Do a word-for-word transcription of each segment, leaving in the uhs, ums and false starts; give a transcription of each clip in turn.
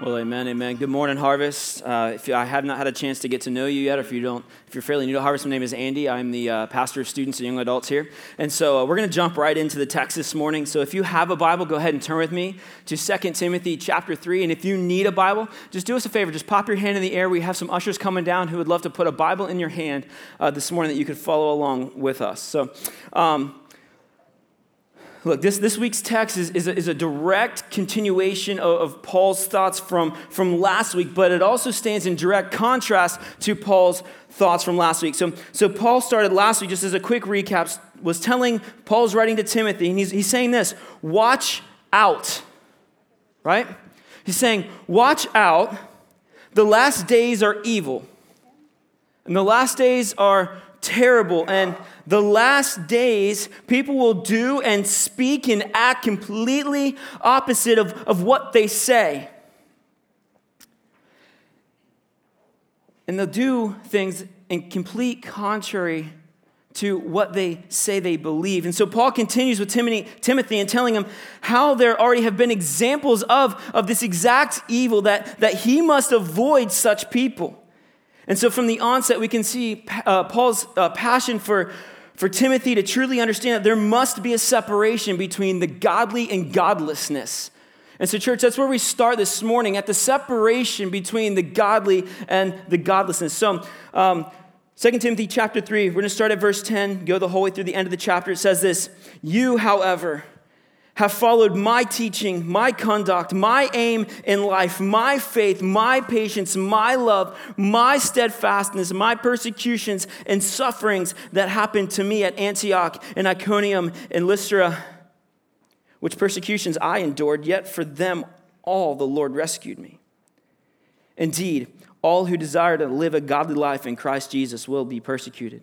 Well, amen, amen. Good morning, Harvest. Uh, if you, I have not had a chance to get to know you yet, or if you don't, if you're fairly new to Harvest, my name is Andy. I'm the uh, pastor of students and young adults here, and so uh, we're going to jump right into the text this morning. So, if you have a Bible, go ahead and turn with me to Second Timothy chapter three. And if you need a Bible, just do us a favor, just pop your hand in the air. We have some ushers coming down who would love to put a Bible in your hand uh, this morning that you could follow along with us. So. Um, Look, this, this week's text is, is, a, is a direct continuation of, of Paul's thoughts from, from last week, but it also stands in direct contrast to Paul's thoughts from last week. So, so Paul started last week, just as a quick recap, was telling, Paul's writing to Timothy, and he's, he's saying this, watch out, right? He's saying, watch out, the last days are evil, and the last days are terrible, and the last days, people will do and speak and act completely opposite of, of what they say. And they'll do things in complete contrary to what they say they believe. And so Paul continues with Timothy, Timothy and telling him how there already have been examples of, of this exact evil, that, that he must avoid such people. And so from the onset, we can see uh, Paul's uh, passion for, for Timothy to truly understand that there must be a separation between the godly and godlessness. And so, church, that's where we start this morning, at the separation between the godly and the godlessness. So, um, Second Timothy chapter three, we're going to start at verse ten, go the whole way through the end of the chapter. It says this, "You, however, have followed my teaching, my conduct, my aim in life, my faith, my patience, my love, my steadfastness, my persecutions and sufferings that happened to me at Antioch and Iconium and Lystra, which persecutions I endured, yet for them all the Lord rescued me. Indeed, all who desire to live a godly life in Christ Jesus will be persecuted,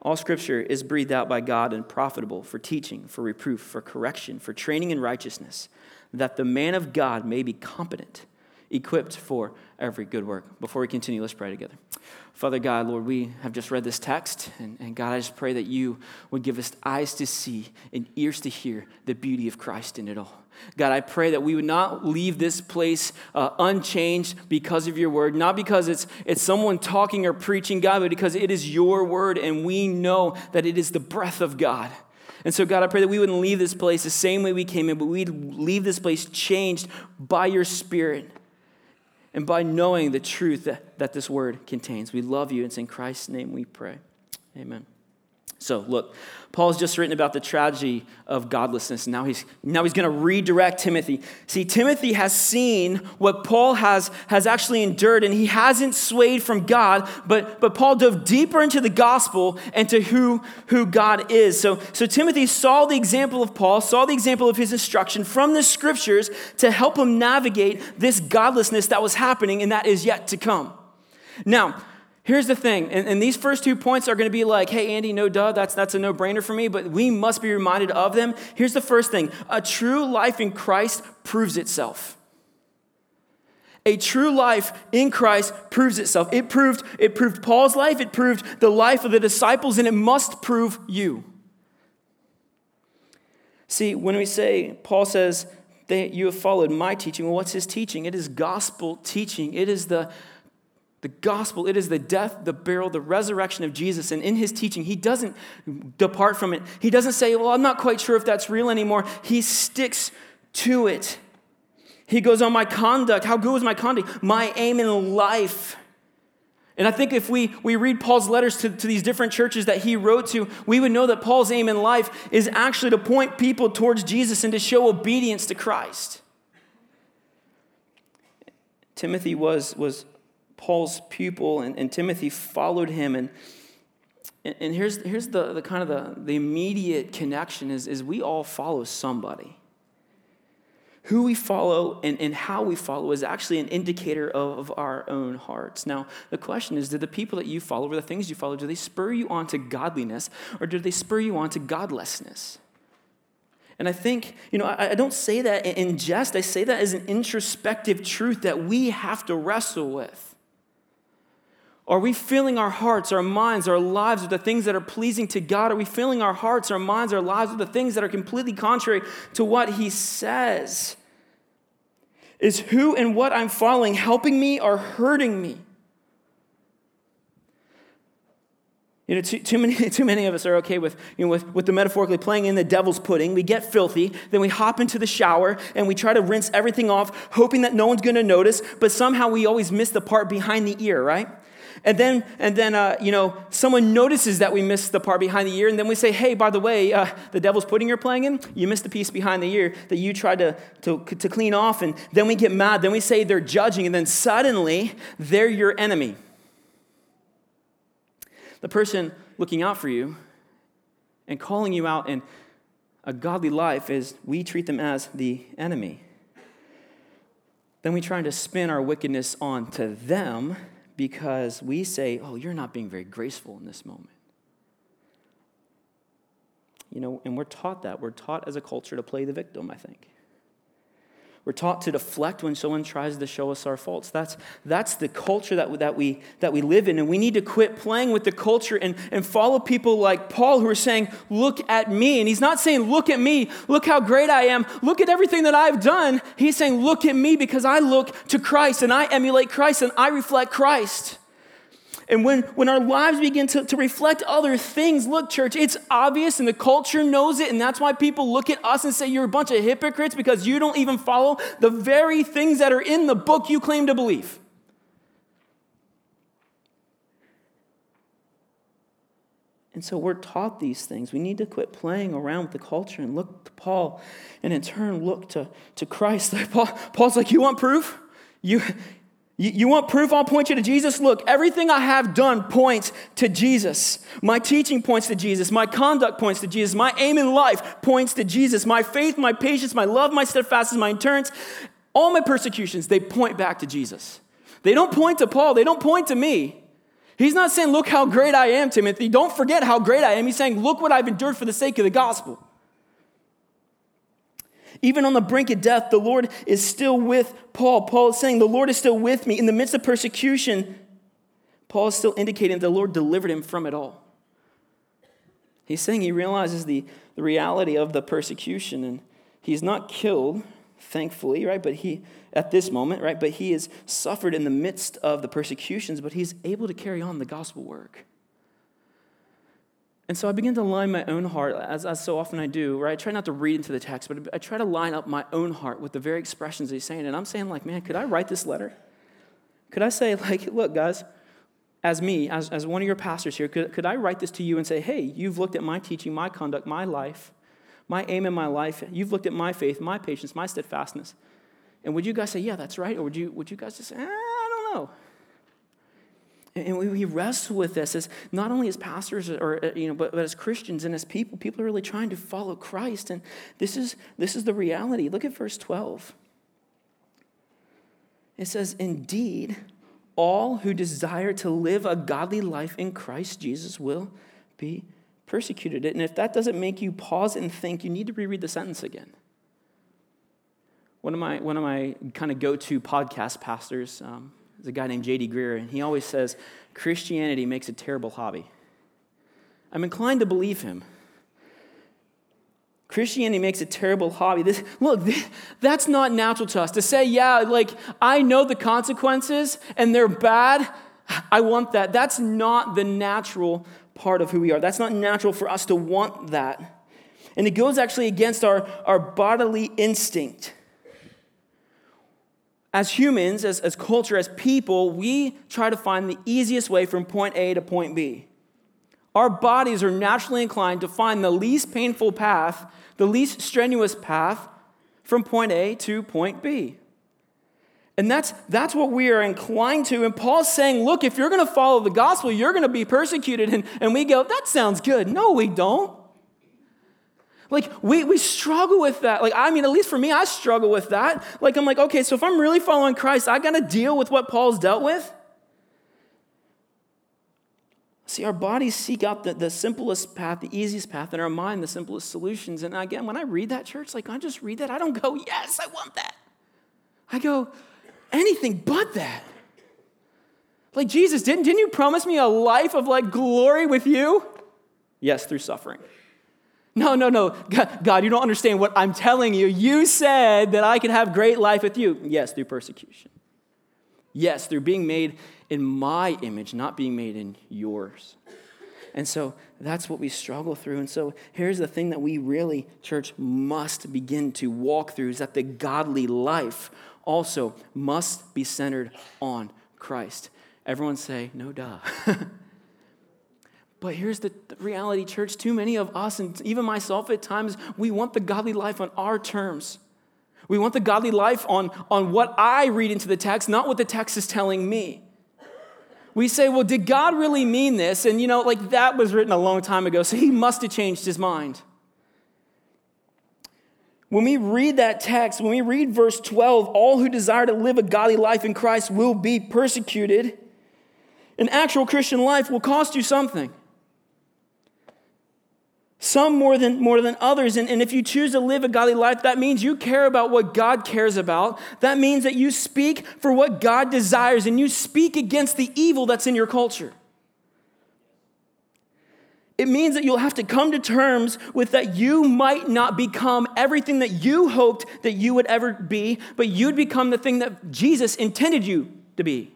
All scripture is breathed out by God and profitable for teaching, for reproof, for correction, for training in righteousness, that the man of God may be competent, equipped for every good work." Before we continue, let's pray together. Father God, Lord, we have just read this text, and, and God, I just pray that you would give us eyes to see and ears to hear the beauty of Christ in it all. God, I pray that we would not leave this place uh, unchanged because of your word, not because it's it's someone talking or preaching, God, but because it is your word, and we know that it is the breath of God. And so, God, I pray that we wouldn't leave this place the same way we came in, but we'd leave this place changed by your Spirit and by knowing the truth that, that this word contains. We love you, and it's in Christ's name we pray. Amen. So look, Paul's just written about the tragedy of godlessness. Now he's now he's going to redirect Timothy. See, Timothy has seen what Paul has, has actually endured, and he hasn't swayed from God, but, but Paul dove deeper into the gospel and to who, who God is. So, so Timothy saw the example of Paul, saw the example of his instruction from the scriptures to help him navigate this godlessness that was happening and that is yet to come. Now, here's the thing, and, and these first two points are going to be like, hey, Andy, no duh, that's, that's a no-brainer for me, but we must be reminded of them. Here's the first thing. A true life in Christ proves itself. A true life in Christ proves itself. It proved, it proved Paul's life, it proved the life of the disciples, and it must prove you. See, when we say, Paul says, that you have followed my teaching, well, what's his teaching? It is gospel teaching. It is the The gospel, it is the death, the burial, the resurrection of Jesus. And in his teaching, he doesn't depart from it. He doesn't say, well, I'm not quite sure if that's real anymore. He sticks to it. He goes on, my conduct. How good was my conduct? My aim in life. And I think if we, we read Paul's letters to, to these different churches that he wrote to, we would know that Paul's aim in life is actually to point people towards Jesus and to show obedience to Christ. Timothy was, was Paul's pupil, and, and Timothy followed him. And and here's here's the, the kind of the, the immediate connection is, is we all follow somebody. Who we follow and, and how we follow is actually an indicator of, of our own hearts. Now, the question is, do the people that you follow or the things you follow, do they spur you on to godliness or do they spur you on to godlessness? And I think, you know, I, I don't say that in jest. I say that as an introspective truth that we have to wrestle with. Are we filling our hearts, our minds, our lives with the things that are pleasing to God? Are we filling our hearts, our minds, our lives with the things that are completely contrary to what he says? Is who and what I'm following helping me or hurting me? You know, too, too many too many of us are okay with, you know, with, with the metaphorically playing in the devil's pudding. We get filthy, then we hop into the shower, and we try to rinse everything off, hoping that no one's going to notice, but somehow we always miss the part behind the ear, right? And then, and then, uh, you know, someone notices that we missed the part behind the ear, and then we say, "Hey, by the way, uh, the devil's pudding you're playing in, you missed the piece behind the ear that you tried to, to to clean off." And then we get mad. Then we say they're judging, and then suddenly they're your enemy. The person looking out for you and calling you out in a godly life is we treat them as the enemy. Then we try to spin our wickedness onto them. Because we say, "Oh, you're not being very graceful in this moment." You know, and we're taught that. We're taught as a culture to play the victim, I think. We're taught to deflect when someone tries to show us our faults. That's that's the culture that, that, we, that we live in, and we need to quit playing with the culture and, and follow people like Paul who are saying, "Look at me." And he's not saying, "Look at me, look how great I am, look at everything that I've done." He's saying, "Look at me because I look to Christ, and I emulate Christ, and I reflect Christ." And when, when our lives begin to, to reflect other things, look, church, it's obvious and the culture knows it, and that's why people look at us and say, "You're a bunch of hypocrites because you don't even follow the very things that are in the book you claim to believe." And so we're taught these things. We need to quit playing around with the culture and look to Paul, and in turn look to, to Christ. Like Paul, Paul's like, "You want proof? You... You want proof? I'll point you to Jesus. Look, everything I have done points to Jesus. My teaching points to Jesus. My conduct points to Jesus. My aim in life points to Jesus. My faith, my patience, my love, my steadfastness, my endurance, all my persecutions, they point back to Jesus. They don't point to Paul. They don't point to me." He's not saying, "Look how great I am, Timothy. Don't forget how great I am." He's saying, "Look what I've endured for the sake of the gospel." Even on the brink of death, the Lord is still with Paul. Paul is saying, "The Lord is still with me." In the midst of persecution, Paul is still indicating the Lord delivered him from it all. He's saying he realizes the, the reality of the persecution, and he's not killed, thankfully, right? But he, at this moment, right? But he is suffered in the midst of the persecutions, but he's able to carry on the gospel work. And so I begin to line my own heart, as, as so often I do, right? I try not to read into the text, but I try to line up my own heart with the very expressions he's saying. And I'm saying, like, man, could I write this letter? Could I say, like, "Look, guys, as me, as, as one of your pastors here, could, could I write this to you and say, hey, you've looked at my teaching, my conduct, my life, my aim in my life. You've looked at my faith, my patience, my steadfastness. And would you guys say, yeah, that's right? Or would you, would you guys just say, eh, I don't know." And we wrestle with this as not only as pastors, or you know, but, but as Christians and as people. People are really trying to follow Christ, and this is this is the reality. Look at verse twelve. It says, "Indeed, all who desire to live a godly life in Christ Jesus will be persecuted." And if that doesn't make you pause and think, you need to reread the sentence again. One of my one of my kind of go-to podcast pastors. Um, There's a guy named J D Greer, and he always says, "Christianity makes a terrible hobby." I'm inclined to believe him. Christianity makes a terrible hobby. This, look, this, that's not natural to us. To say, yeah, like, I know the consequences, and they're bad, I want that. That's not the natural part of who we are. That's not natural for us to want that. And it goes actually against our, our bodily instinct. as humans, as, as culture, as people, we try to find the easiest way from point A to point B. Our bodies are naturally inclined to find the least painful path, the least strenuous path from point A to point B. And that's, that's what we are inclined to. And Paul's saying, look, if you're going to follow the gospel, you're going to be persecuted. And, and we go, that sounds good. No, we don't. Like, we, we struggle with that. Like, I mean, at least for me, I struggle with that. Like, I'm like, okay, so if I'm really following Christ, I got to deal with what Paul's dealt with. See, our bodies seek out the, the simplest path, the easiest path, and our mind, the simplest solutions. And again, when I read that, church, like, I just read that, I don't go, yes, I want that. I go, anything but that. Like, Jesus, didn't, didn't you promise me a life of, like, glory with you? Yes, through suffering. No, no, no, God, God, you don't understand what I'm telling you. You said that I could have great life with you. Yes, through persecution. Yes, through being made in my image, not being made in yours. And so that's what we struggle through. And so here's the thing that we really, church, must begin to walk through, is that the godly life also must be centered on Christ. Everyone say, no duh. But here's the reality, church. Too many of us, and even myself at times, we want the godly life on our terms. We want the godly life on, on what I read into the text, not what the text is telling me. We say, well, did God really mean this? And, you know, like, that was written a long time ago, so he must have changed his mind. When we read that text, when we read verse twelve, all who desire to live a godly life in Christ will be persecuted. An actual Christian life will cost you something. Some more than more than others. And, and if you choose to live a godly life, that means you care about what God cares about. That means that you speak for what God desires, and you speak against the evil that's in your culture. It means that you'll have to come to terms with that you might not become everything that you hoped that you would ever be, but you'd become the thing that Jesus intended you to be.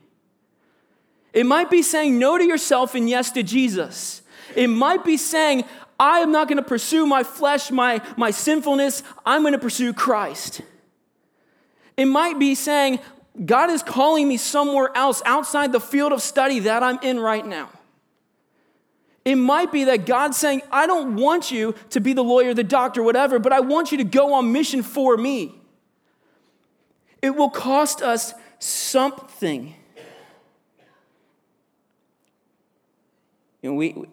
It might be saying no to yourself and yes to Jesus. It might be saying, I am not going to pursue my flesh, my, my sinfulness. I'm going to pursue Christ. It might be saying, God is calling me somewhere else outside the field of study that I'm in right now. It might be that God's saying, I don't want you to be the lawyer, the doctor, whatever, but I want you to go on mission for me. It will cost us something. You know, we... we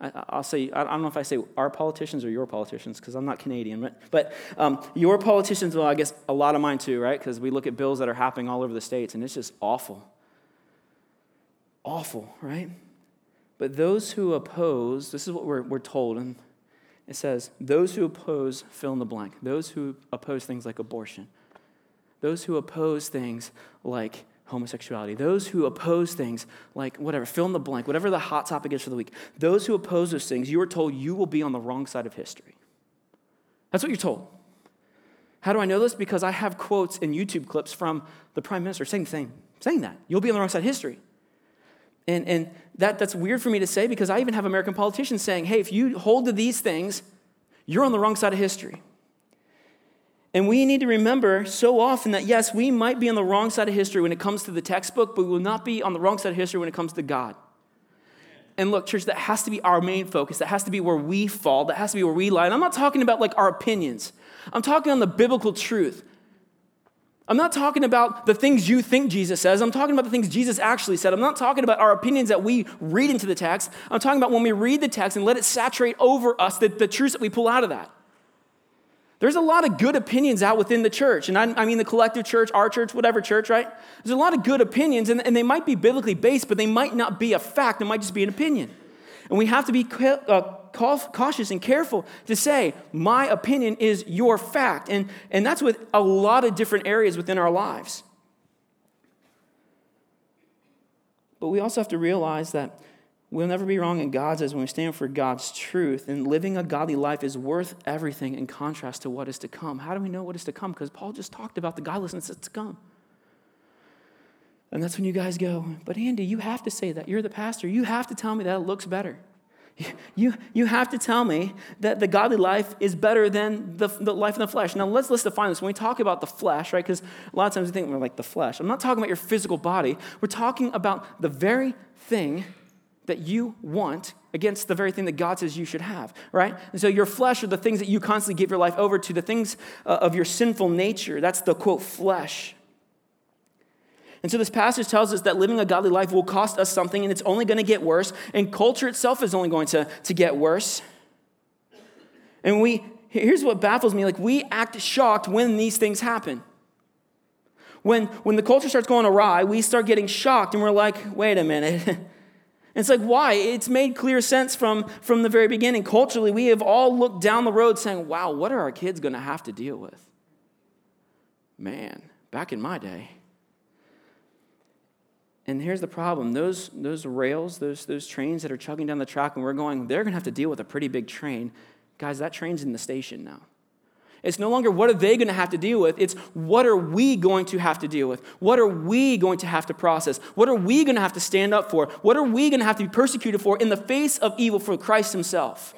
I'll say, I don't know if I say our politicians or your politicians, because I'm not Canadian, but, but um, your politicians, well, I guess a lot of mine too, right? Because we look at bills that are happening all over the states, and it's just awful. Awful, right? But those who oppose, this is what we're, we're told, and it says, those who oppose, fill in the blank, those who oppose things like abortion, those who oppose things like homosexuality, those who oppose things like whatever, fill in the blank, whatever the hot topic is for the week, those who oppose those things, you are told you will be on the wrong side of history. That's what you're told. How do I know this? Because I have quotes and YouTube clips from the Prime Minister saying the same, saying that. You'll be on the wrong side of history. And and that that's weird for me to say, because I even have American politicians saying, hey, if you hold to these things, you're on the wrong side of history. And we need to remember so often that, yes, we might be on the wrong side of history when it comes to the textbook, but we will not be on the wrong side of history when it comes to God. And look, church, that has to be our main focus. That has to be where we fall. That has to be where we lie. And I'm not talking about, like, our opinions. I'm talking on the biblical truth. I'm not talking about the things you think Jesus says. I'm talking about the things Jesus actually said. I'm not talking about our opinions that we read into the text. I'm talking about when we read the text and let it saturate over us, the, the truths that we pull out of that. There's a lot of good opinions out within the church. And I, I mean the collective church, our church, whatever church, right? There's a lot of good opinions, and, and they might be biblically based, but they might not be a fact. It might just be an opinion. And we have to be uh, cautious and careful to say, my opinion is your fact. And, and that's with a lot of different areas within our lives. But we also have to realize that we'll never be wrong in God's eyes when we stand for God's truth. And living a godly life is worth everything in contrast to what is to come. How do we know what is to come? Because Paul just talked about the godlessness that's to come. And that's when you guys go, but Andy, you have to say that. You're the pastor. You have to tell me that it looks better. you, you have to tell me that the godly life is better than the, the life in the flesh. Now, let's, let's define this. When we talk about the flesh, right, because a lot of times we think we're like the flesh. I'm not talking about your physical body. We're talking about the very thing that you want against the very thing that God says you should have, right? And so your flesh are the things that you constantly give your life over to, the things uh, of your sinful nature. That's the, quote, flesh. And so this passage tells us that living a godly life will cost us something, and it's only going to get worse, and culture itself is only going to, to get worse. And we here's what baffles me. Like, we act shocked when these things happen. When, when the culture starts going awry, we start getting shocked, and we're like, wait a minute. It's like, why? It's made clear sense from, from the very beginning. Culturally, we have all looked down the road saying, wow, what are our kids going to have to deal with? Man, back in my day. And here's the problem. Those, those rails, those, those trains that are chugging down the track and we're going, they're going to have to deal with a pretty big train. Guys, that train's in the station now. It's no longer what are they going to have to deal with. It's what are we going to have to deal with? What are we going to have to process? What are we going to have to stand up for? What are we going to have to be persecuted for in the face of evil for Christ himself?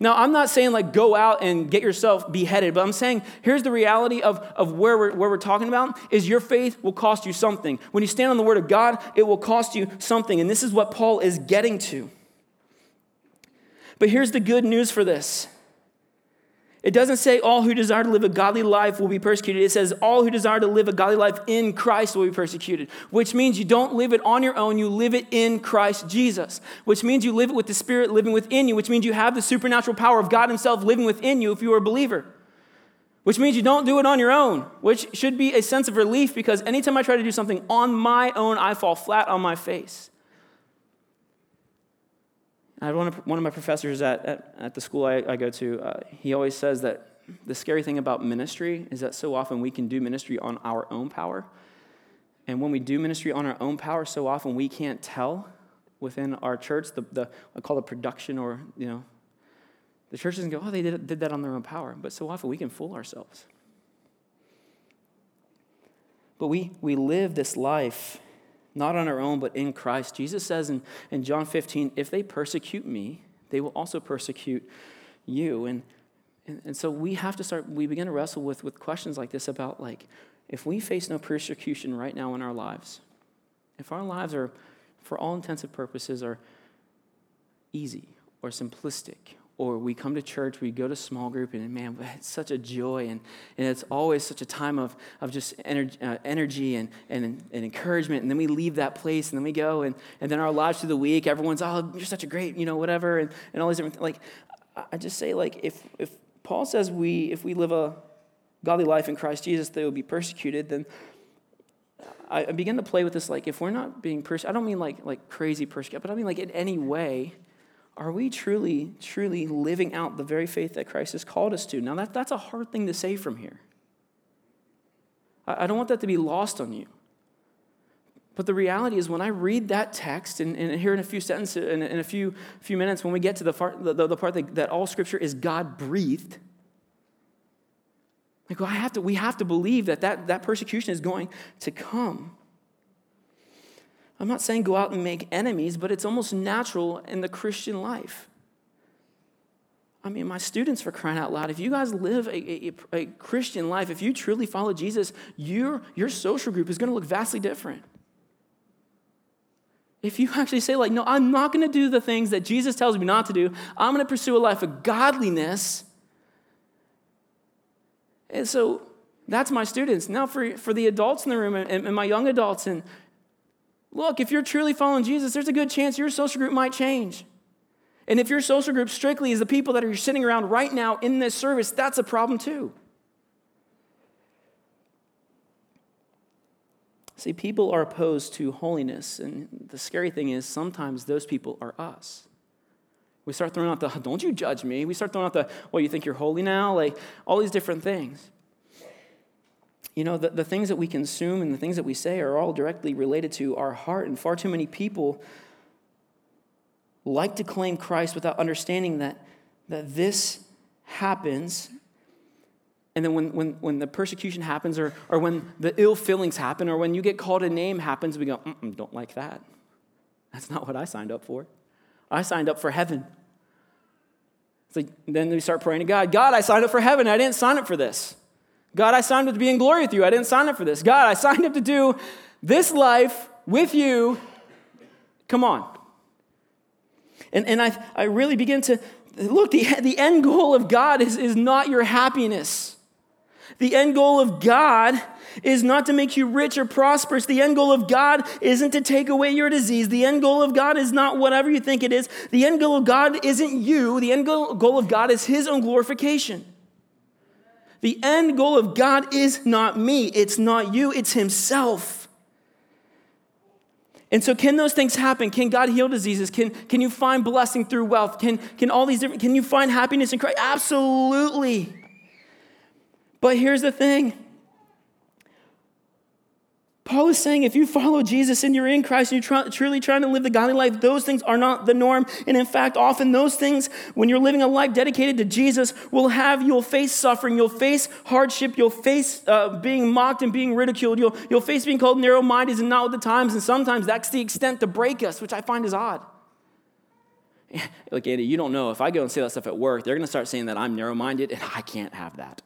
Now, I'm not saying like go out and get yourself beheaded, but I'm saying here's the reality of, of where we're, where we're talking about is your faith will cost you something. When you stand on the word of God, it will cost you something. And this is what Paul is getting to. But here's the good news for this. It doesn't say all who desire to live a godly life will be persecuted. It says all who desire to live a godly life in Christ will be persecuted, which means you don't live it on your own. You live it in Christ Jesus, which means you live it with the Spirit living within you, which means you have the supernatural power of God himself living within you if you are a believer, which means you don't do it on your own, which should be a sense of relief because anytime I try to do something on my own, I fall flat on my face. I one of, one of my professors at, at, at the school I, I go to, uh, he always says that the scary thing about ministry is that so often we can do ministry on our own power. And when we do ministry on our own power, so often we can't tell within our church, the, the I call it production or, you know, the church doesn't go, oh, they did, did that on their own power. But so often we can fool ourselves. But we we live this life not on our own, but in Christ. Jesus says in, in John fifteen, if they persecute me, they will also persecute you. And, and and so we have to start, we begin to wrestle with, with questions like this about like, if we face no persecution right now in our lives, if our lives are, for all intents and purposes, are easy or simplistic, or we come to church, we go to small group, and man, it's such a joy, and, and it's always such a time of, of just energy, uh, energy and, and, and encouragement, and then we leave that place, and then we go, and, and then our lives through the week, everyone's, oh, you're such a great, you know, whatever, and, and all these different things. Like, I just say, like, if if Paul says we if we live a godly life in Christ Jesus, they will be persecuted, then I, I begin to play with this, like, if we're not being persecuted, I don't mean, like, like crazy persecuted, but I mean, like, in any way, are we truly, truly living out the very faith that Christ has called us to? Now, that, that's a hard thing to say from here. I, I don't want that to be lost on you. But the reality is when I read that text, and, and here in a few sentences, in, in a few few minutes, when we get to the part, the, the part that, that all Scripture is God-breathed, like, well, I have to, we have to believe that, that that persecution is going to come. I'm not saying go out and make enemies, but it's almost natural in the Christian life. I mean, my students, for crying out loud, if you guys live a, a, a Christian life, if you truly follow Jesus, your, your social group is going to look vastly different. If you actually say, like, no, I'm not going to do the things that Jesus tells me not to do. I'm going to pursue a life of godliness. And so that's my students. Now for, for the adults in the room and, and my young adults and look, if you're truly following Jesus, there's a good chance your social group might change. And if your social group strictly is the people that are sitting around right now in this service, that's a problem too. See, people are opposed to holiness, and the scary thing is sometimes those people are us. We start throwing out the, don't you judge me. We start throwing out the, well, you think you're holy now? Like, all these different things. You know, the, the things that we consume and the things that we say are all directly related to our heart, and far too many people like to claim Christ without understanding that, that this happens, and then when, when, when the persecution happens or, or when the ill feelings happen or when you get called a name happens, we go, mm-mm, don't like that. That's not what I signed up for. I signed up for heaven. It's like, then we start praying to God. God, I signed up for heaven. I didn't sign up for this. God, I signed up to be in glory with you. I didn't sign up for this. God, I signed up to do this life with you. Come on. And and I I really begin to, look, the, the end goal of God is, is not your happiness. The end goal of God is not to make you rich or prosperous. The end goal of God isn't to take away your disease. The end goal of God is not whatever you think it is. The end goal of God isn't you. The end goal of God is his own glorification. The end goal of God is not me. It's not you. It's himself. And so can those things happen? Can God heal diseases? Can, can you find blessing through wealth? Can, can all these different, can you find happiness in Christ? Absolutely. But here's the thing. Paul is saying if you follow Jesus and you're in Christ and you're tr- truly trying to live the godly life, those things are not the norm. And in fact, often those things, when you're living a life dedicated to Jesus, will have, you'll face suffering, you'll face hardship, you'll face uh, being mocked and being ridiculed, you'll, you'll face being called narrow-minded and not with the times, and sometimes that's the extent to break us, which I find is odd. Like, Andy, you don't know. If I go and say that stuff at work, they're going to start saying that I'm narrow-minded, and I can't have that.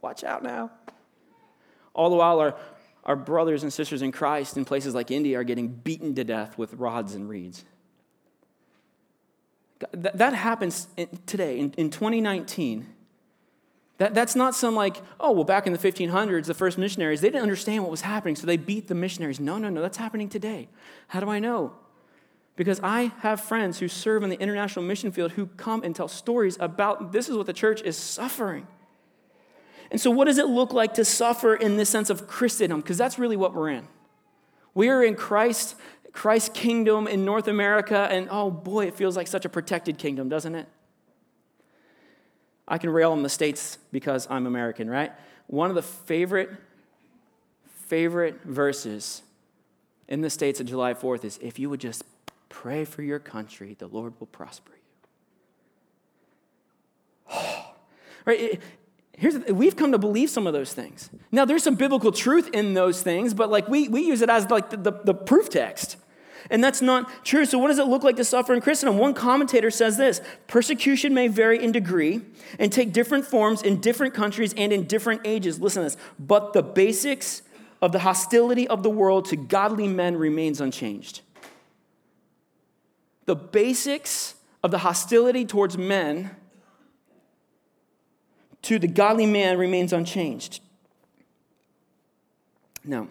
Watch out now. All the while, our... Our brothers and sisters in Christ in places like India are getting beaten to death with rods and reeds. That, that happens in, today, in, in twenty nineteen. That, that's not some like, oh, well, back in the fifteen hundreds, the first missionaries, they didn't understand what was happening, so they beat the missionaries. No, no, no, that's happening today. How do I know? Because I have friends who serve in the international mission field who come and tell stories about this is what the church is suffering. And so what does it look like to suffer in this sense of Christendom? Because that's really what we're in. We are in Christ, Christ's kingdom in North America, and oh boy, it feels like such a protected kingdom, doesn't it? I can rail on the States because I'm American, right? One of the favorite, favorite verses in the States on July fourth is, if you would just pray for your country, the Lord will prosper you. Right? It, Here's the, we've come to believe some of those things. Now, there's some biblical truth in those things, but like we we use it as like the, the, the proof text. And that's not true. So what does it look like to suffer in Christendom? One commentator says this: persecution may vary in degree and take different forms in different countries and in different ages. Listen to this. But the basics of the hostility of the world to godly men remains unchanged. The basics of the hostility towards men to the godly man remains unchanged. Now,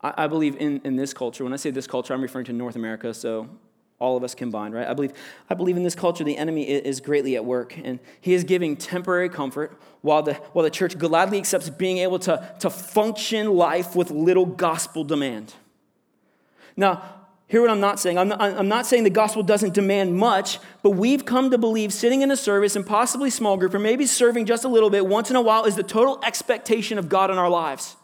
I, I believe in, in this culture. When I say this culture, I'm referring to North America, so all of us combined, right? I believe I believe in this culture the enemy is greatly at work, and he is giving temporary comfort while the while the church gladly accepts being able to, to function life with little gospel demand. Now, hear what I'm not saying. I'm not, I'm not saying the gospel doesn't demand much, but we've come to believe sitting in a service and possibly small group or maybe serving just a little bit once in a while is the total expectation of God in our lives.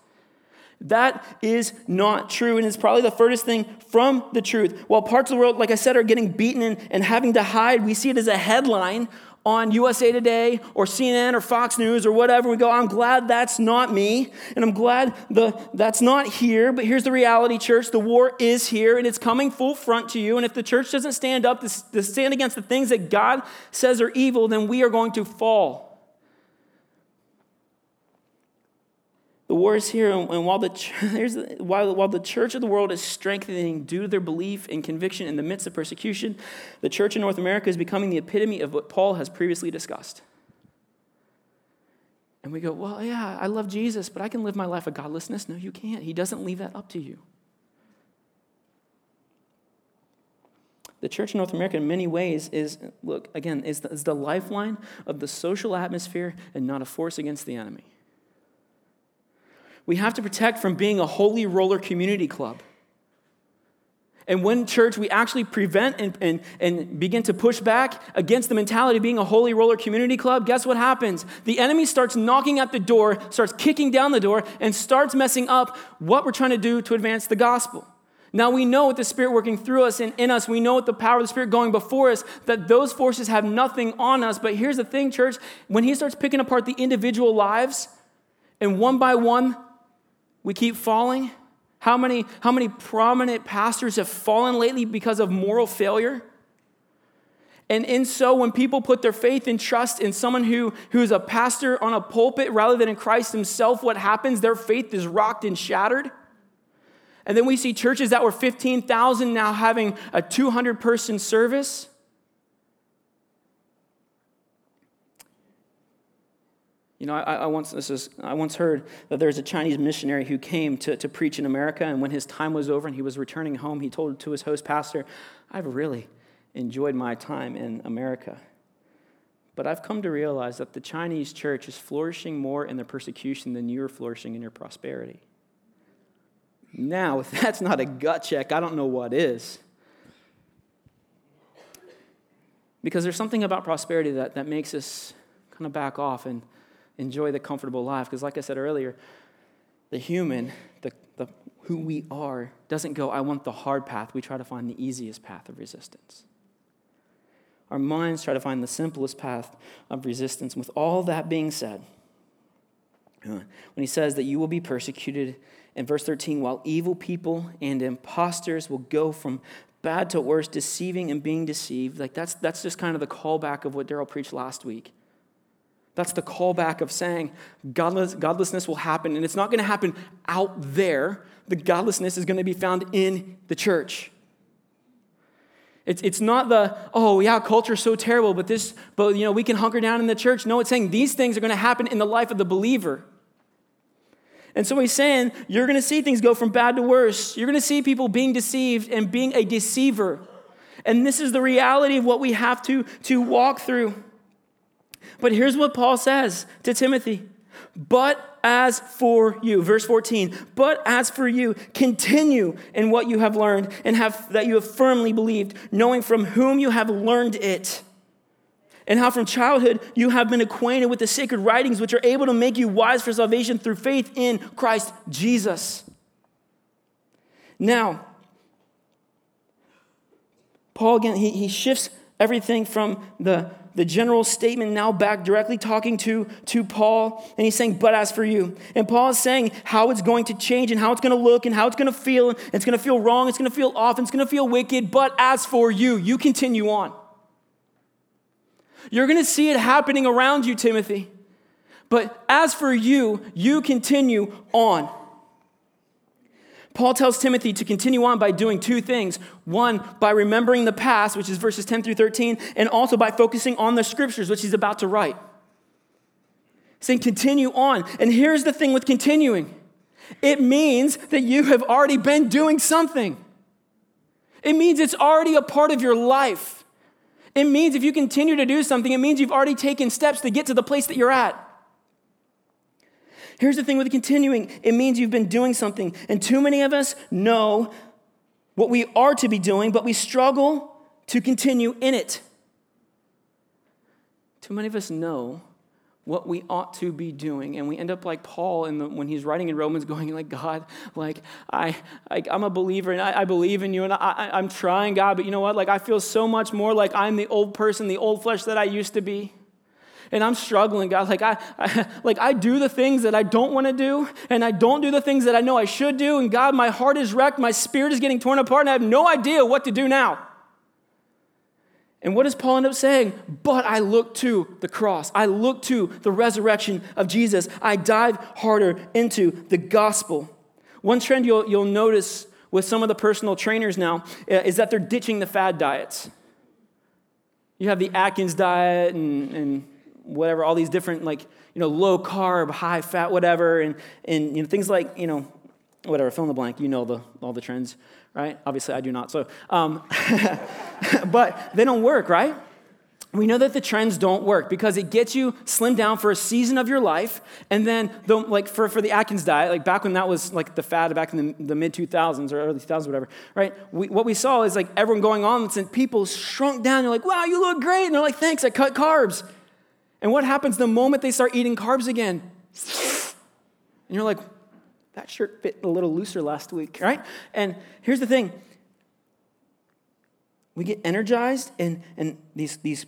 That is not true, and it's probably the furthest thing from the truth. While parts of the world, like I said, are getting beaten and, and having to hide, we see it as a headline on U S A Today or C N N or Fox News or whatever. We go, I'm glad that's not me, and I'm glad the that's not here, but here's the reality, church. The war is here, and it's coming full front to you, and if the church doesn't stand up to, to stand against the things that God says are evil, then we are going to fall. The war is here, and, and while, the, here's the, while, while the church of the world is strengthening due to their belief and conviction in the midst of persecution, the church in North America is becoming the epitome of what Paul has previously discussed. And we go, well, yeah, I love Jesus, but I can live my life of godlessness. No, you can't. He doesn't leave that up to you. The church in North America in many ways is, look, again, is the, is the lifeline of the social atmosphere and not a force against the enemy. We have to protect from being a holy roller community club. And when church, we actually prevent and, and, and begin to push back against the mentality of being a holy roller community club, guess what happens? The enemy starts knocking at the door, starts kicking down the door, and starts messing up what we're trying to do to advance the gospel. Now we know with the Spirit working through us and in us, we know with the power of the Spirit going before us, that those forces have nothing on us. But here's the thing, church, when he starts picking apart the individual lives, and one by one, we keep falling. How many, how many prominent pastors have fallen lately because of moral failure? And in so, when people put their faith and trust in someone who, who is a pastor on a pulpit rather than in Christ himself, what happens? Their faith is rocked and shattered. And then we see churches that were fifteen thousand now having a two hundred person service. You know, I, I once this is I once heard that there's a Chinese missionary who came to, to preach in America, and when his time was over and he was returning home, he told to his host pastor, "I've really enjoyed my time in America, but I've come to realize that the Chinese church is flourishing more in their persecution than you're flourishing in your prosperity." Now, if that's not a gut check, I don't know what is. Because there's something about prosperity that, that makes us kind of back off and enjoy the comfortable life. Because like I said earlier, the human, the, the who we are, doesn't go, "I want the hard path." We try to find the easiest path of resistance. Our minds try to find the simplest path of resistance. With all that being said, when he says that you will be persecuted, in verse thirteen, while evil people and imposters will go from bad to worse, deceiving and being deceived. Like that's that's just kind of the callback of what Daryl preached last week. That's the callback of saying godless, godlessness will happen, and it's not going to happen out there. The godlessness is going to be found in the church. It's it's not the, "Oh yeah, culture's so terrible, but this, but you know, we can hunker down in the church." No, it's saying these things are going to happen in the life of the believer. And so he's saying you're going to see things go from bad to worse. You're going to see people being deceived and being a deceiver. And this is the reality of what we have to, to walk through. But here's what Paul says to Timothy. But as for you, verse fourteen, but as for you, continue in what you have learned and have that you have firmly believed, knowing from whom you have learned it, and how from childhood you have been acquainted with the sacred writings, which are able to make you wise for salvation through faith in Christ Jesus. Now, Paul again, he, he shifts everything from the The general statement now back directly talking to, to Paul, and he's saying, but as for you. And Paul is saying how it's going to change and how it's going to look and how it's going to feel. It's going to feel wrong. It's going to feel off. It's going to feel wicked. But as for you, you continue on. You're going to see it happening around you, Timothy. But as for you, you continue on. Paul tells Timothy to continue on by doing two things. One, by remembering the past, which is verses ten through thirteen, and also by focusing on the scriptures, which he's about to write. Saying continue on. And here's the thing with continuing. It means that you have already been doing something. It means it's already a part of your life. It means if you continue to do something, it means you've already taken steps to get to the place that you're at. Here's the thing with continuing. It means you've been doing something. And too many of us know what we are to be doing, but we struggle to continue in it. Too many of us know what we ought to be doing, and we end up like Paul in the, when he's writing in Romans, going like, "God, like I, like I'm a believer, and I, I believe in you, and I, I, I'm trying, God, but you know what? Like I feel so much more like I'm the old person, the old flesh that I used to be." And I'm struggling, God. Like I, I, like I do the things that I don't want to do, and I don't do the things that I know I should do. And God, my heart is wrecked. My spirit is getting torn apart, and I have no idea what to do now. And what does Paul end up saying? But I look to the cross. I look to the resurrection of Jesus. I dive harder into the gospel. One trend you'll you'll notice with some of the personal trainers now is that they're ditching the fad diets. You have the Atkins diet and and. whatever, all these different, like, you know, low carb, high fat, whatever, and, and you know, things like, you know, whatever, fill in the blank, you know the all the trends, right? Obviously, I do not, so, um, but they don't work, right? We know that the trends don't work because it gets you slimmed down for a season of your life, and then, the, like, for, for the Atkins diet, like, back when that was, like, the fad back in the, the mid two thousands or early two thousands, whatever, right? We, what we saw is, like, everyone going on, and people shrunk down, they're like, "Wow, you look great," and they're like, "Thanks, I cut carbs." And what happens the moment they start eating carbs again? And you're like, "That shirt fit a little looser last week," right? And here's the thing. We get energized, and, and these, these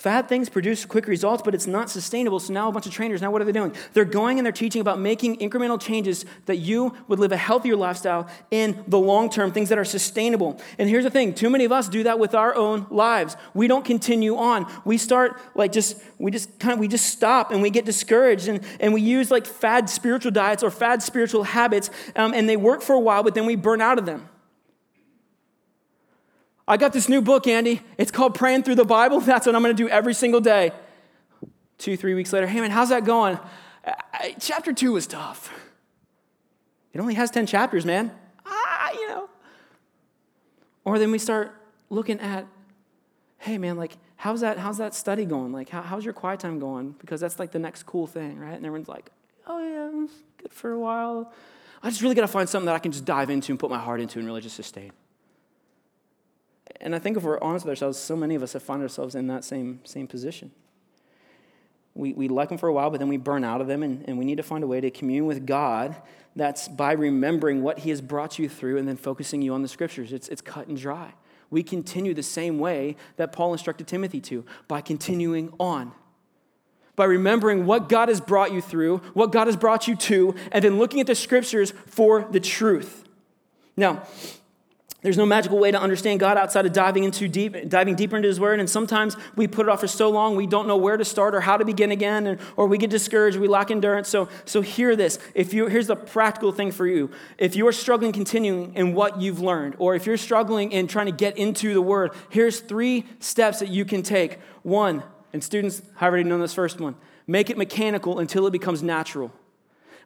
Fad things produce quick results, but it's not sustainable. So now a bunch of trainers, now what are they doing? They're going and they're teaching about making incremental changes that you would live a healthier lifestyle in the long term, things that are sustainable. And here's the thing, too many of us do that with our own lives. We don't continue on. We start like just, we just kind of, we just stop and we get discouraged and, and we use like fad spiritual diets or fad spiritual habits um, and they work for a while, but then we burn out of them. I got this new book, Andy. It's called Praying Through the Bible. That's what I'm going to do every single day. Two, three weeks later, hey, man, how's that going? I, I, chapter two was tough. It only has ten chapters, man. Ah, you know. Or then we start looking at, hey, man, like, how's that, how's that study going? Like, how, how's your quiet time going? Because that's like the next cool thing, right? And everyone's like, oh, yeah, it's good for a while. I just really got to find something that I can just dive into and put my heart into and really just sustain. And I think if we're honest with ourselves, so many of us have found ourselves in that same same position. We we like them for a while, but then we burn out of them, and, and we need to find a way to commune with God that's by remembering what he has brought you through and then focusing you on the scriptures. It's it's cut and dry. We continue the same way that Paul instructed Timothy to, by continuing on, by remembering what God has brought you through, what God has brought you to, and then looking at the scriptures for the truth. Now, there's no magical way to understand God outside of diving into deep, diving deeper into his word. And sometimes we put it off for so long, we don't know where to start or how to begin again, and, or we get discouraged, we lack endurance. So, so hear this. If you, here's the practical thing for you. If you're struggling continuing in what you've learned, or if you're struggling in trying to get into the word, here's three steps that you can take. One, and students, I've already known this first one, make it mechanical until it becomes natural.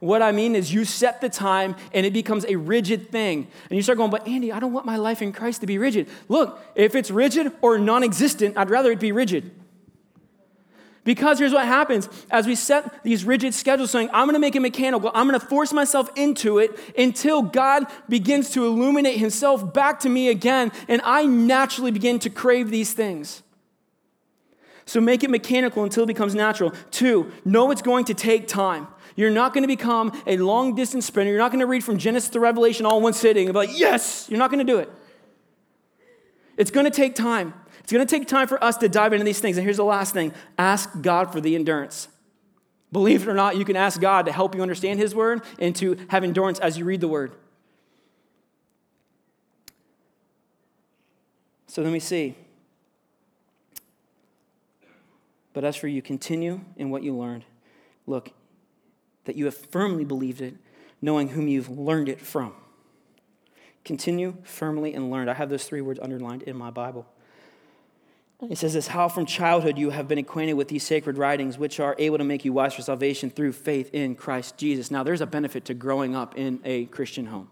What I mean is you set the time and it becomes a rigid thing. And you start going, but Andy, I don't want my life in Christ to be rigid. Look, if it's rigid or non-existent, I'd rather it be rigid. Because here's what happens. As we set these rigid schedules saying, I'm going to make it mechanical, I'm going to force myself into it until God begins to illuminate himself back to me again. And I naturally begin to crave these things. So make it mechanical until it becomes natural. Two, know it's going to take time. You're not going to become a long-distance sprinter. You're not going to read from Genesis to Revelation all in one sitting and be like, yes, you're not going to do it. It's going to take time. It's going to take time for us to dive into these things. And here's the last thing. Ask God for the endurance. Believe it or not, you can ask God to help you understand his word and to have endurance as you read the word. So let me see. But as for you, continue in what you learned. Look, that you have firmly believed it, knowing whom you've learned it from. Continue firmly and learned. I have those three words underlined in my Bible. It says this, how from childhood you have been acquainted with these sacred writings, which are able to make you wise for salvation through faith in Christ Jesus. Now, there's a benefit to growing up in a Christian home.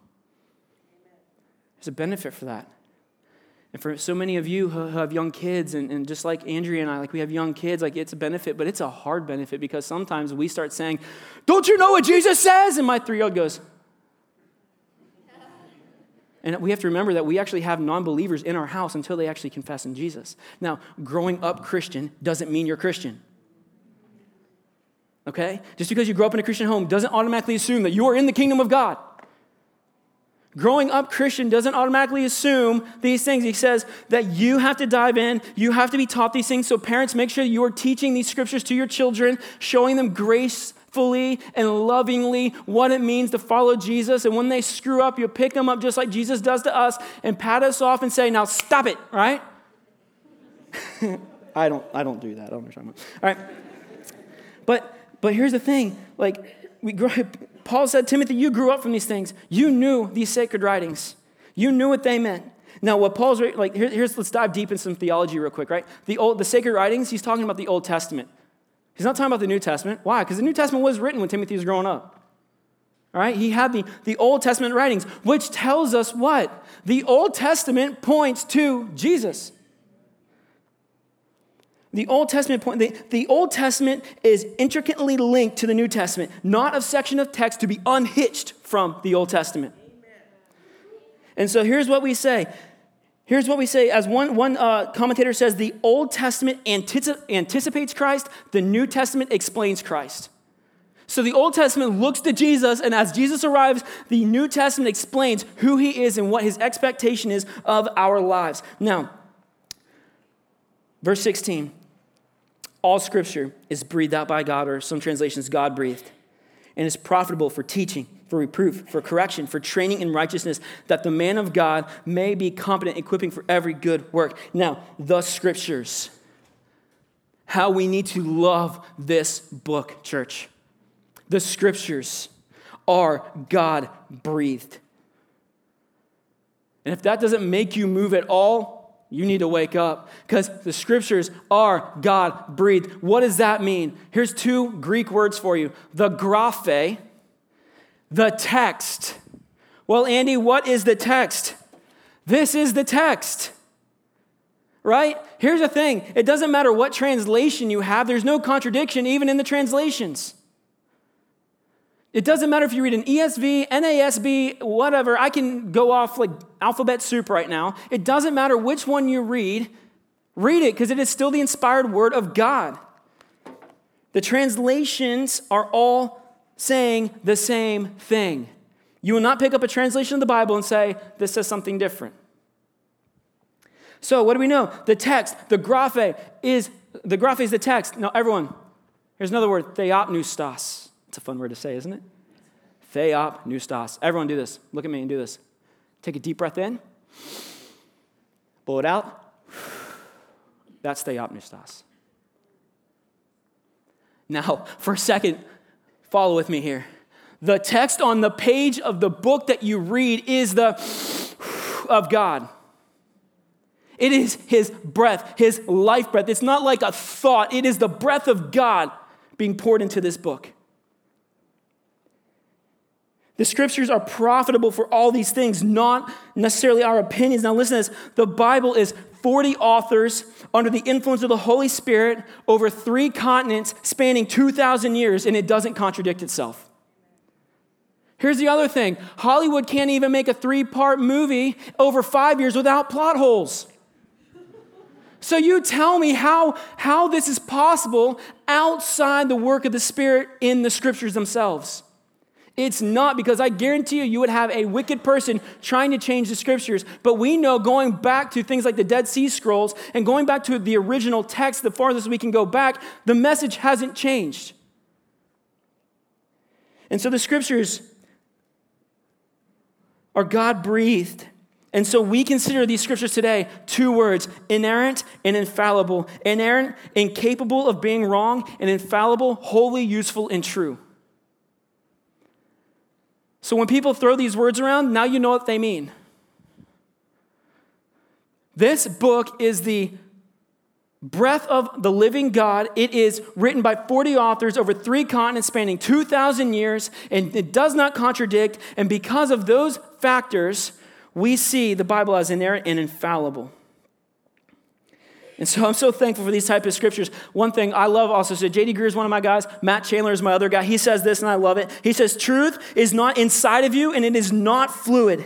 There's a benefit for that. And for so many of you who have young kids, and, and just like Andrea and I, like we have young kids, like it's a benefit, but it's a hard benefit because sometimes we start saying, don't you know what Jesus says? And my three-year-old goes. And we have to remember that we actually have non-believers in our house until they actually confess in Jesus. Now, growing up Christian doesn't mean you're Christian. Okay? Just because you grow up in a Christian home doesn't automatically assume that you are in the kingdom of God. Growing up Christian doesn't automatically assume these things. He says that you have to dive in. You have to be taught these things. So parents, make sure you are teaching these scriptures to your children, showing them gracefully and lovingly what it means to follow Jesus. And when they screw up, you'll pick them up just like Jesus does to us and pat us off and say, now stop it, right? I don't I don't do that. I don't know what you're talking about. All right. But, but here's the thing. Like, we grow up. Paul said, Timothy, you grew up from these things. You knew these sacred writings. You knew what they meant. Now, what Paul's, like, here, here's, let's dive deep in some theology real quick, right? The old, the sacred writings, he's talking about the Old Testament. He's not talking about the New Testament. Why? Because the New Testament was written when Timothy was growing up. All right? He had the, the Old Testament writings, which tells us what? The Old Testament points to Jesus. The Old Testament point, the, the Old Testament is intricately linked to the New Testament, not a section of text to be unhitched from the Old Testament. And so here's what we say. Here's what we say. As one, one uh, commentator says, the Old Testament antici- anticipates Christ, the New Testament explains Christ. So the Old Testament looks to Jesus, and as Jesus arrives, the New Testament explains who he is and what his expectation is of our lives. Now, verse sixteen. All Scripture is breathed out by God, or some translations, God-breathed, and is profitable for teaching, for reproof, for correction, for training in righteousness, that the man of God may be competent, equipping for every good work. Now, the Scriptures. How we need to love this book, church. The Scriptures are God-breathed. And if that doesn't make you move at all, you need to wake up, because the Scriptures are God-breathed. What does that mean? Here's two Greek words for you. The graphe, the text. Well, Andy, what is the text? This is the text, right? Here's the thing. It doesn't matter what translation you have. There's no contradiction even in the translations. It doesn't matter if you read an E S V, N A S B, whatever. I can go off like alphabet soup right now. It doesn't matter which one you read. Read it, because it is still the inspired word of God. The translations are all saying the same thing. You will not pick up a translation of the Bible and say, this says something different. So what do we know? The text, the graphe is, the graphe is the text. Now, everyone, here's another word, theopneustos. It's a fun word to say, isn't it? Theopneustos. Everyone do this. Look at me and do this. Take a deep breath in. Blow it out. That's theopneustos. Now, for a second, follow with me here. The text on the page of the book that you read is the of God. It is his breath, his life breath. It's not like a thought. It is the breath of God being poured into this book. The Scriptures are profitable for all these things, not necessarily our opinions. Now listen to this. The Bible is forty authors under the influence of the Holy Spirit over three continents spanning two thousand years, and it doesn't contradict itself. Here's the other thing. Hollywood can't even make a three-part movie over five years without plot holes. So you tell me how, how this is possible outside the work of the Spirit in the Scriptures themselves. It's not, because I guarantee you, you would have a wicked person trying to change the Scriptures. But we know, going back to things like the Dead Sea Scrolls and going back to the original text, the farthest we can go back, the message hasn't changed. And so the Scriptures are God-breathed. And so we consider these Scriptures today two words, inerrant and infallible. Inerrant, incapable of being wrong, and infallible, wholly useful and true. So when people throw these words around, now you know what they mean. This book is the breath of the living God. It is written by forty authors over three continents spanning two thousand years, and it does not contradict. And because of those factors, we see the Bible as inerrant and infallible. And so I'm so thankful for these type of Scriptures. One thing I love also, so J D Greer is one of my guys. Matt Chandler is my other guy. He says this, and I love it. He says, truth is not inside of you, and it is not fluid.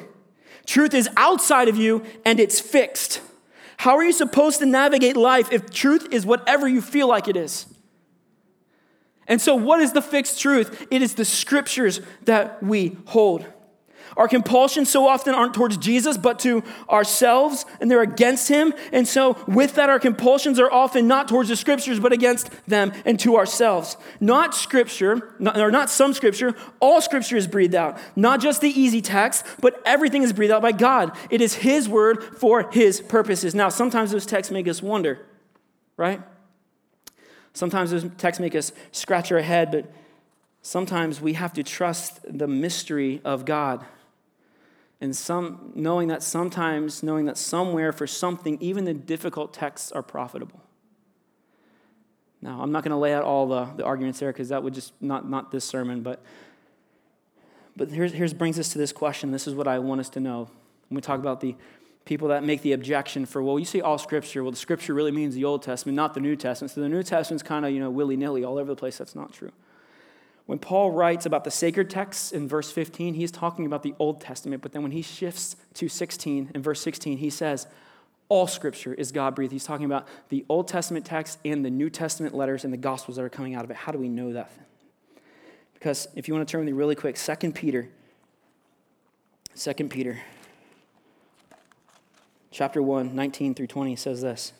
Truth is outside of you, and it's fixed. How are you supposed to navigate life if truth is whatever you feel like it is? And so what is the fixed truth? It is the Scriptures that we hold. Our compulsions so often aren't towards Jesus, but to ourselves, and they're against him. And so with that, our compulsions are often not towards the Scriptures, but against them and to ourselves. Not Scripture, not, or not some Scripture, all Scripture is breathed out. Not just the easy text, but everything is breathed out by God. It is his word for his purposes. Now, sometimes those texts make us wonder, right? Sometimes those texts make us scratch our head, but sometimes we have to trust the mystery of God. And some knowing that sometimes, knowing that somewhere for something, even the difficult texts are profitable. Now, I'm not going to lay out all the, the arguments there, because that would just, not, not this sermon, but but here's, here's brings us to this question. This is what I want us to know. When we talk about the people that make the objection for, well, you say all Scripture. Well, the Scripture really means the Old Testament, not the New Testament. So the New Testament's kind of, you know, willy-nilly all over the place. That's not true. When Paul writes about the sacred texts in verse fifteen, he's talking about the Old Testament, but then when he shifts to sixteen, in verse sixteen, he says, all Scripture is God-breathed. He's talking about the Old Testament text and the New Testament letters and the Gospels that are coming out of it. How do we know that? Because if you want to turn with me really quick, Second Peter, Second Peter, chapter one, nineteen through twenty says this.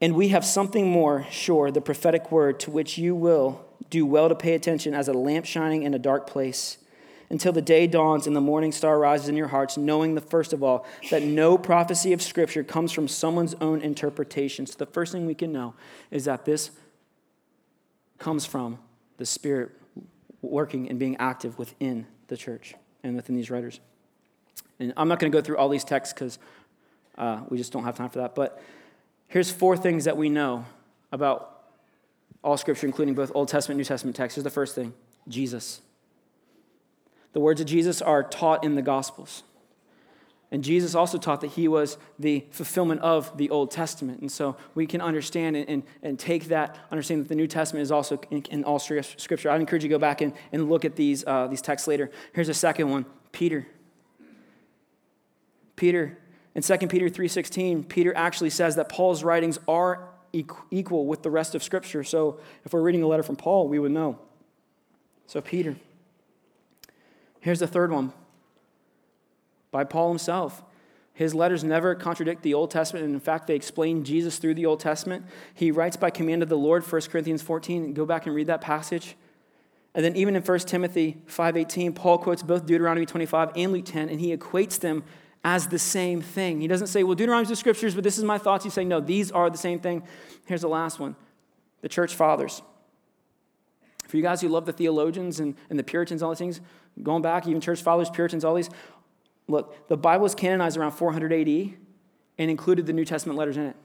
And we have something more sure, the prophetic word, to which you will do well to pay attention as a lamp shining in a dark place, until the day dawns and the morning star rises in your hearts, knowing the first of all, that no prophecy of Scripture comes from someone's own interpretation. So the first thing we can know is that this comes from the Spirit working and being active within the church and within these writers. And I'm not going to go through all these texts because uh, we just don't have time for that, but here's four things that we know about all Scripture, including both Old Testament and New Testament texts. Here's the first thing, Jesus. The words of Jesus are taught in the Gospels. And Jesus also taught that he was the fulfillment of the Old Testament. And so we can understand and, and, and take that, understand that the New Testament is also in, in all Scripture. I'd encourage you to go back and, and look at these, uh, these texts later. Here's a second one, Peter. Peter. In Second Peter three sixteen, Peter actually says that Paul's writings are equal with the rest of Scripture. So if we're reading a letter from Paul, we would know. So Peter. Here's the third one. By Paul himself. His letters never contradict the Old Testament, and in fact, they explain Jesus through the Old Testament. He writes by command of the Lord, First Corinthians fourteen. Go back and read that passage. And then even in First Timothy five eighteen, Paul quotes both Deuteronomy twenty-five and Luke ten, and he equates them as the same thing. He doesn't say, well, Deuteronomy's the Scriptures, but this is my thoughts. He's saying, no, these are the same thing. Here's the last one, the church fathers. For you guys who love the theologians and, and the Puritans, all these things, going back, even church fathers, Puritans, all these, look, the Bible was canonized around four hundred A D and included the New Testament letters in it,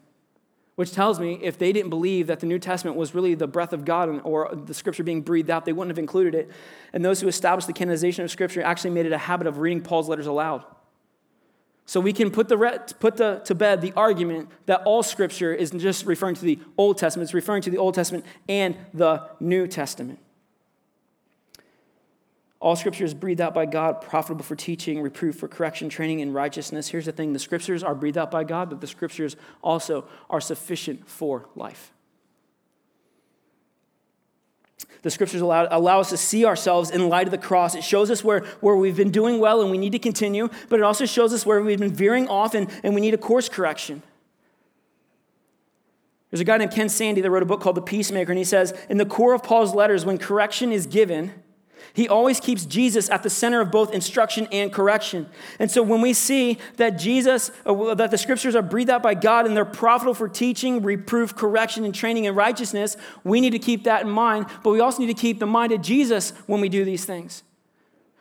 which tells me if they didn't believe that the New Testament was really the breath of God or the Scripture being breathed out, they wouldn't have included it. And those who established the canonization of Scripture actually made it a habit of reading Paul's letters aloud. So we can put the put the, to bed the argument that all Scripture isn't just referring to the Old Testament. It's referring to the Old Testament and the New Testament. All Scripture is breathed out by God, profitable for teaching, reproof for correction, training in righteousness. Here's the thing. The Scriptures are breathed out by God, but the Scriptures also are sufficient for life. The Scriptures allow, allow us to see ourselves in light of the cross. It shows us where, where we've been doing well and we need to continue, but it also shows us where we've been veering off and, and we need a course correction. There's a guy named Ken Sandy that wrote a book called The Peacemaker, and he says, in the core of Paul's letters, when correction is given, he always keeps Jesus at the center of both instruction and correction. And so when we see that Jesus, that the Scriptures are breathed out by God and they're profitable for teaching, reproof, correction, and training in righteousness, we need to keep that in mind, but we also need to keep the mind of Jesus when we do these things.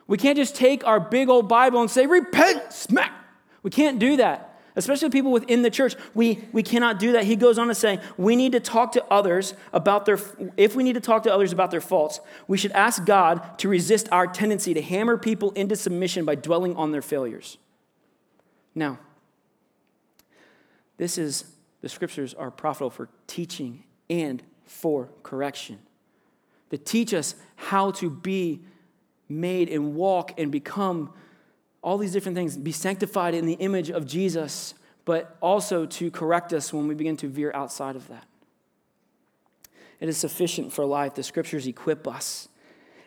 We can't just take our big old Bible and say, repent, smack. We can't do that. Especially people within the church, we, we cannot do that. He goes on to say, we need to talk to others about their, if we need to talk to others about their faults, we should ask God to resist our tendency to hammer people into submission by dwelling on their failures. Now, this is, the Scriptures are profitable for teaching and for correction. They teach us how to be made and walk and become all these different things, be sanctified in the image of Jesus, but also to correct us when we begin to veer outside of that. It is sufficient for life. The Scriptures equip us.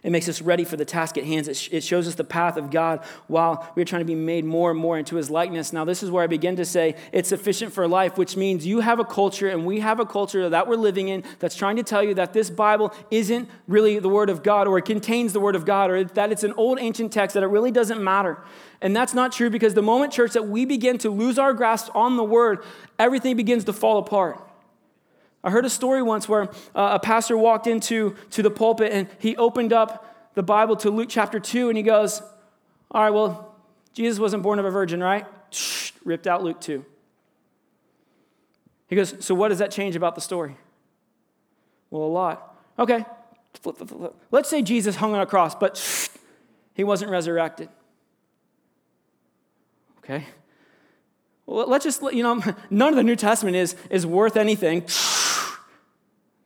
It makes us ready for the task at hand. It, sh- it shows us the path of God while we're trying to be made more and more into his likeness. Now, this is where I begin to say it's sufficient for life, which means you have a culture and we have a culture that we're living in that's trying to tell you that this Bible isn't really the Word of God, or it contains the Word of God, or that it's an old ancient text, that it really doesn't matter. And that's not true, because the moment, church, that we begin to lose our grasp on the Word, everything begins to fall apart. I heard a story once where uh, a pastor walked into to the pulpit and he opened up the Bible to Luke chapter two and he goes, all right, well, Jesus wasn't born of a virgin, right? Ripped out Luke two. He goes, so what does that change about the story? Well, a lot. Okay, flip, flip, flip. Let's say Jesus hung on a cross, but he wasn't resurrected. Okay. Well, let's just, you know, none of the New Testament is, is worth anything.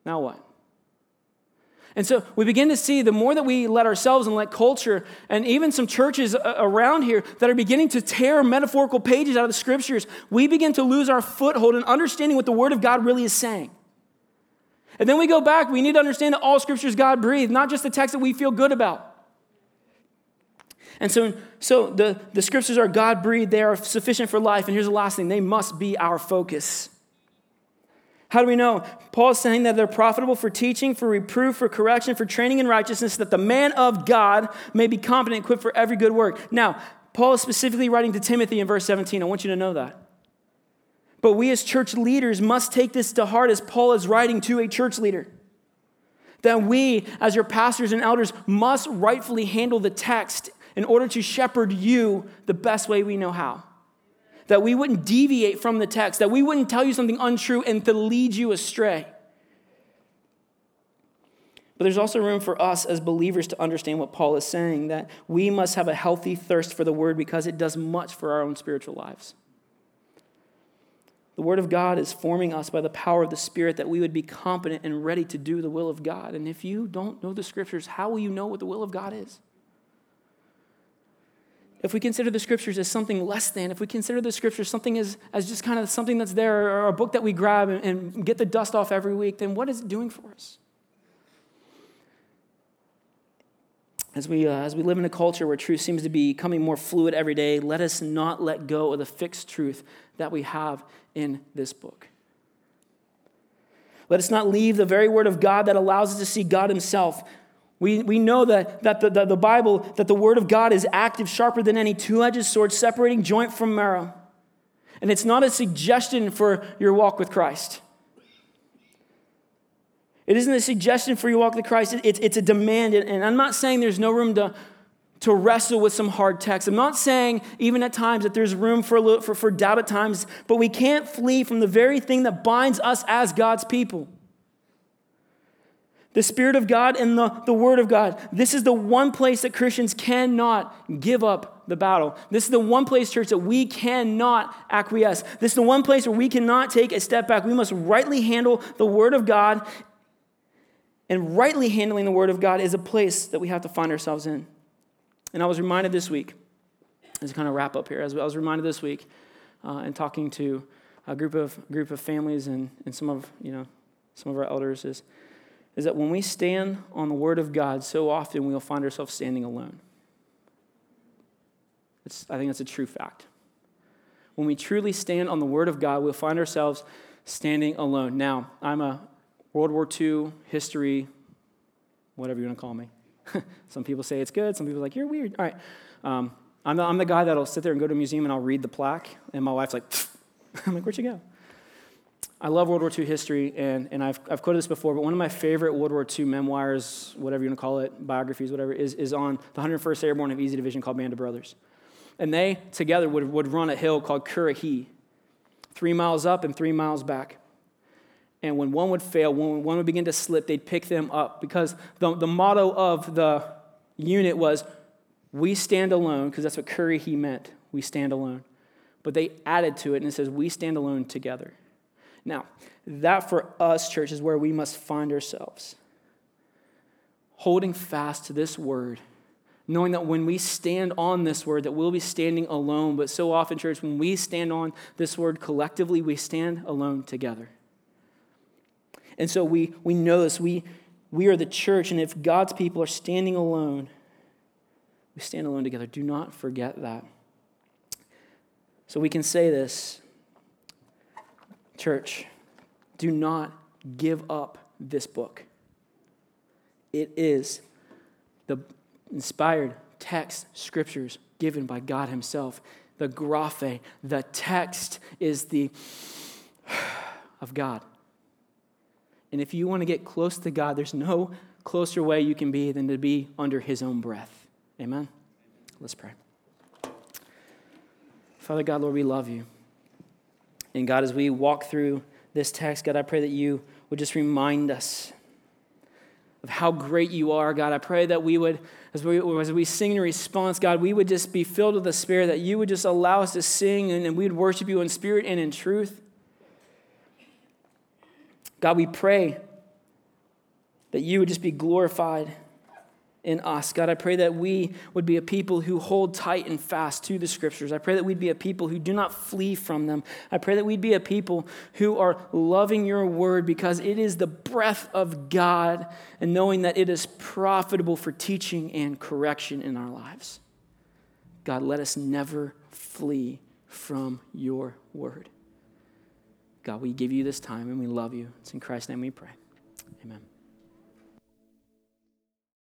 Now what? And so we begin to see the more that we let ourselves and let culture and even some churches around here that are beginning to tear metaphorical pages out of the Scriptures, we begin to lose our foothold in understanding what the Word of God really is saying. And then we go back, we need to understand that all Scriptures God breathed, not just the text that we feel good about. And so, so the, the Scriptures are God breathed, they are sufficient for life, and here's the last thing, they must be our focus. How do we know? Paul's saying that they're profitable for teaching, for reproof, for correction, for training in righteousness, that the man of God may be competent, equipped for every good work. Now, Paul is specifically writing to Timothy in verse seventeen. I want you to know that. But we as church leaders must take this to heart as Paul is writing to a church leader. That we, as your pastors and elders, must rightfully handle the text in order to shepherd you the best way we know how. That we wouldn't deviate from the text, that we wouldn't tell you something untrue and to lead you astray. But there's also room for us as believers to understand what Paul is saying, that we must have a healthy thirst for the word because it does much for our own spiritual lives. The word of God is forming us by the power of the Spirit that we would be competent and ready to do the will of God. And if you don't know the scriptures, how will you know what the will of God is? If we consider the scriptures as something less than, if we consider the scriptures something as, as just kind of something that's there or a book that we grab and, and get the dust off every week, then what is it doing for us? As we, uh, as we live in a culture where truth seems to be becoming more fluid every day, let us not let go of the fixed truth that we have in this book. Let us not leave the very word of God that allows us to see God himself. We, we know that, that the, the, the Bible, that the word of God is active, sharper than any two-edged sword, separating joint from marrow. And it's not a suggestion for your walk with Christ. It isn't a suggestion for your walk with Christ. It, it, it's a demand. And I'm not saying there's no room to, to wrestle with some hard texts. I'm not saying even at times that there's room for, a little, for, for doubt at times. But we can't flee from the very thing that binds us as God's people. The Spirit of God and the, the Word of God. This is the one place that Christians cannot give up the battle. This is the one place, church, that we cannot acquiesce. This is the one place where we cannot take a step back. We must rightly handle the Word of God. And rightly handling the Word of God is a place that we have to find ourselves in. And I was reminded this week, as I kind of wrap up here, as I was reminded this week uh, in talking to a group of group of families and, and some of, you know, some of our elders is, is that when we stand on the Word of God, so often we'll find ourselves standing alone. It's, I think that's a true fact. When we truly stand on the Word of God, we'll find ourselves standing alone. Now, I'm a World War Two history, whatever you want to call me. Some people say it's good. Some people are like, you're weird. All right. Um, I'm, the, I'm the guy that'll sit there and go to a museum and I'll read the plaque. And my wife's like, I'm like, where'd you go? I love World War Two history, and, and I've I've quoted this before, but one of my favorite World War Two memoirs, whatever you want to call it, biographies, whatever, is, is on the one hundred first Airborne of Easy Division called Band of Brothers. And they together would, would run a hill called Currahee, three miles up and three miles back. And when one would fail, when one would begin to slip, they'd pick them up because the, the motto of the unit was, we stand alone, because that's what Currahee meant, we stand alone. But they added to it, and it says, we stand alone together. Now, that for us, church, is where we must find ourselves. Holding fast to this word, knowing that when we stand on this word, that we'll be standing alone. But so often, church, when we stand on this word collectively, we stand alone together. And so we we know this. We, we are the church, and if God's people are standing alone, we stand alone together. Do not forget that. So we can say this. Church, do not give up this book. It is the inspired text, scriptures given by God himself. The graphe, the text is the of God. And if you want to get close to God, there's no closer way you can be than to be under his own breath. Amen? Let's pray. Father God, Lord, we love you. And God, as we walk through this text, God, I pray that you would just remind us of how great you are, God. I pray that we would, as we as we sing in response, God, we would just be filled with the Spirit, that you would just allow us to sing and, and we would worship you in spirit and in truth. God, we pray that you would just be glorified in us. God, I pray that we would be a people who hold tight and fast to the scriptures. I pray that we'd be a people who do not flee from them. I pray that we'd be a people who are loving your word because it is the breath of God and knowing that it is profitable for teaching and correction in our lives. God, let us never flee from your word. God, we give you this time and we love you. It's in Christ's name we pray. Amen.